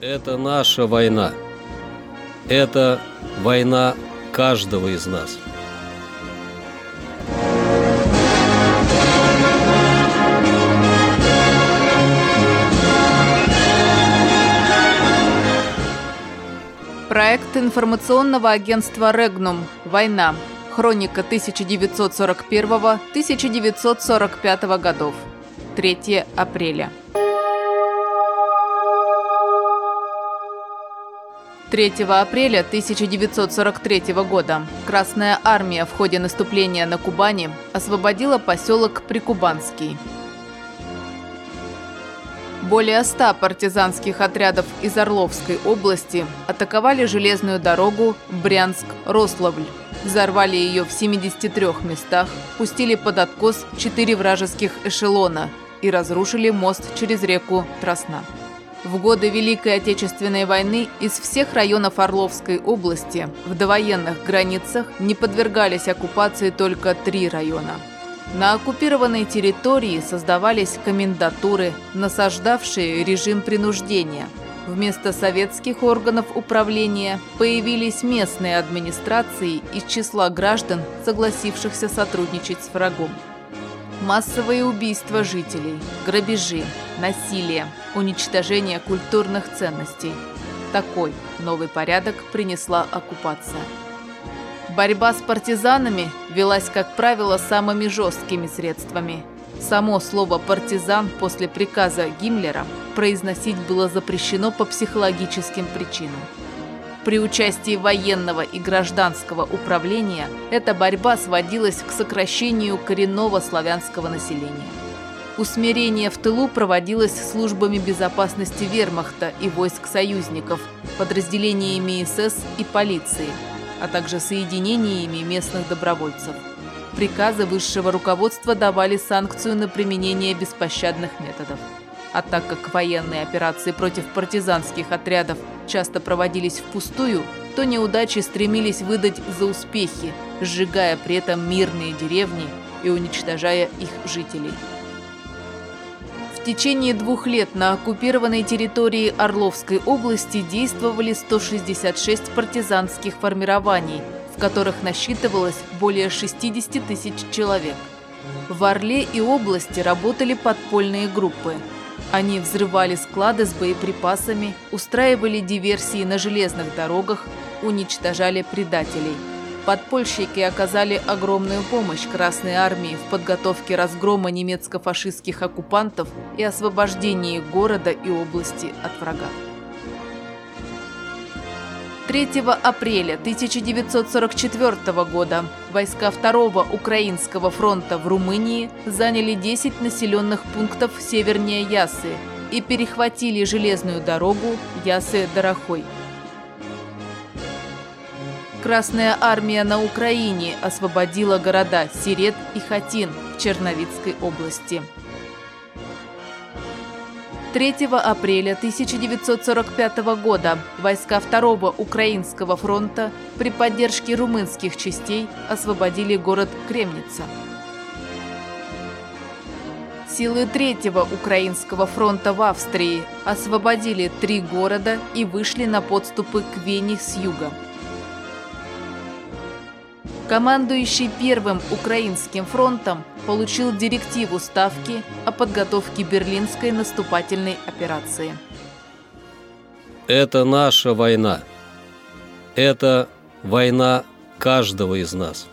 Это наша война. Это война каждого из нас. Проект информационного агентства «Регнум. Война. Хроника 1941-1945 годов. 3 апреля». 3 апреля 1943 года Красная армия в ходе наступления на Кубани освободила поселок Прикубанский. Более 100 партизанских отрядов из Орловской области атаковали железную дорогу Брянск-Рославль, взорвали ее в 73 местах, пустили под откос 4 вражеских эшелона и разрушили мост через реку Тросна. В годы Великой Отечественной войны из всех районов Орловской области в довоенных границах не подвергались оккупации только 3 района. На оккупированной территории создавались комендатуры, насаждавшие режим принуждения. Вместо советских органов управления появились местные администрации из числа граждан, согласившихся сотрудничать с врагом. Массовые убийства жителей, грабежи, насилие, уничтожение культурных ценностей. Такой новый порядок принесла оккупация. Борьба с партизанами велась, как правило, самыми жесткими средствами. Само слово «партизан» после приказа Гиммлера произносить было запрещено по психологическим причинам. При участии военного и гражданского управления эта борьба сводилась к сокращению коренного славянского населения. Усмирение в тылу проводилось службами безопасности вермахта и войск союзников, подразделениями СС и полиции, а также соединениями местных добровольцев. Приказы высшего руководства давали санкцию на применение беспощадных методов. А так как военные операции против партизанских отрядов часто проводились впустую, то неудачи стремились выдать за успехи, сжигая при этом мирные деревни и уничтожая их жителей. В течение 2 лет на оккупированной территории Орловской области действовали 166 партизанских формирований, в которых насчитывалось более 60 тысяч человек. В Орле и области работали подпольные группы. Они взрывали склады с боеприпасами, устраивали диверсии на железных дорогах, уничтожали предателей. Подпольщики оказали огромную помощь Красной армии в подготовке разгрома немецко-фашистских оккупантов и освобождении города и области от врага. 3 апреля 1944 года войска 2-го Украинского фронта в Румынии заняли 10 населенных пунктов севернее Яссы и перехватили железную дорогу Яссы-Дорохой. Красная армия на Украине освободила города Сирет и Хотин в Черновицкой области. 3 апреля 1945 года войска 2-го Украинского фронта при поддержке румынских частей освободили город Кремница. Силы 3-го Украинского фронта в Австрии освободили 3 города и вышли на подступы к Вене с юга. Командующий 1-м Украинским фронтом получил директиву Ставки о подготовке Берлинской наступательной операции. Это наша война. Это война каждого из нас.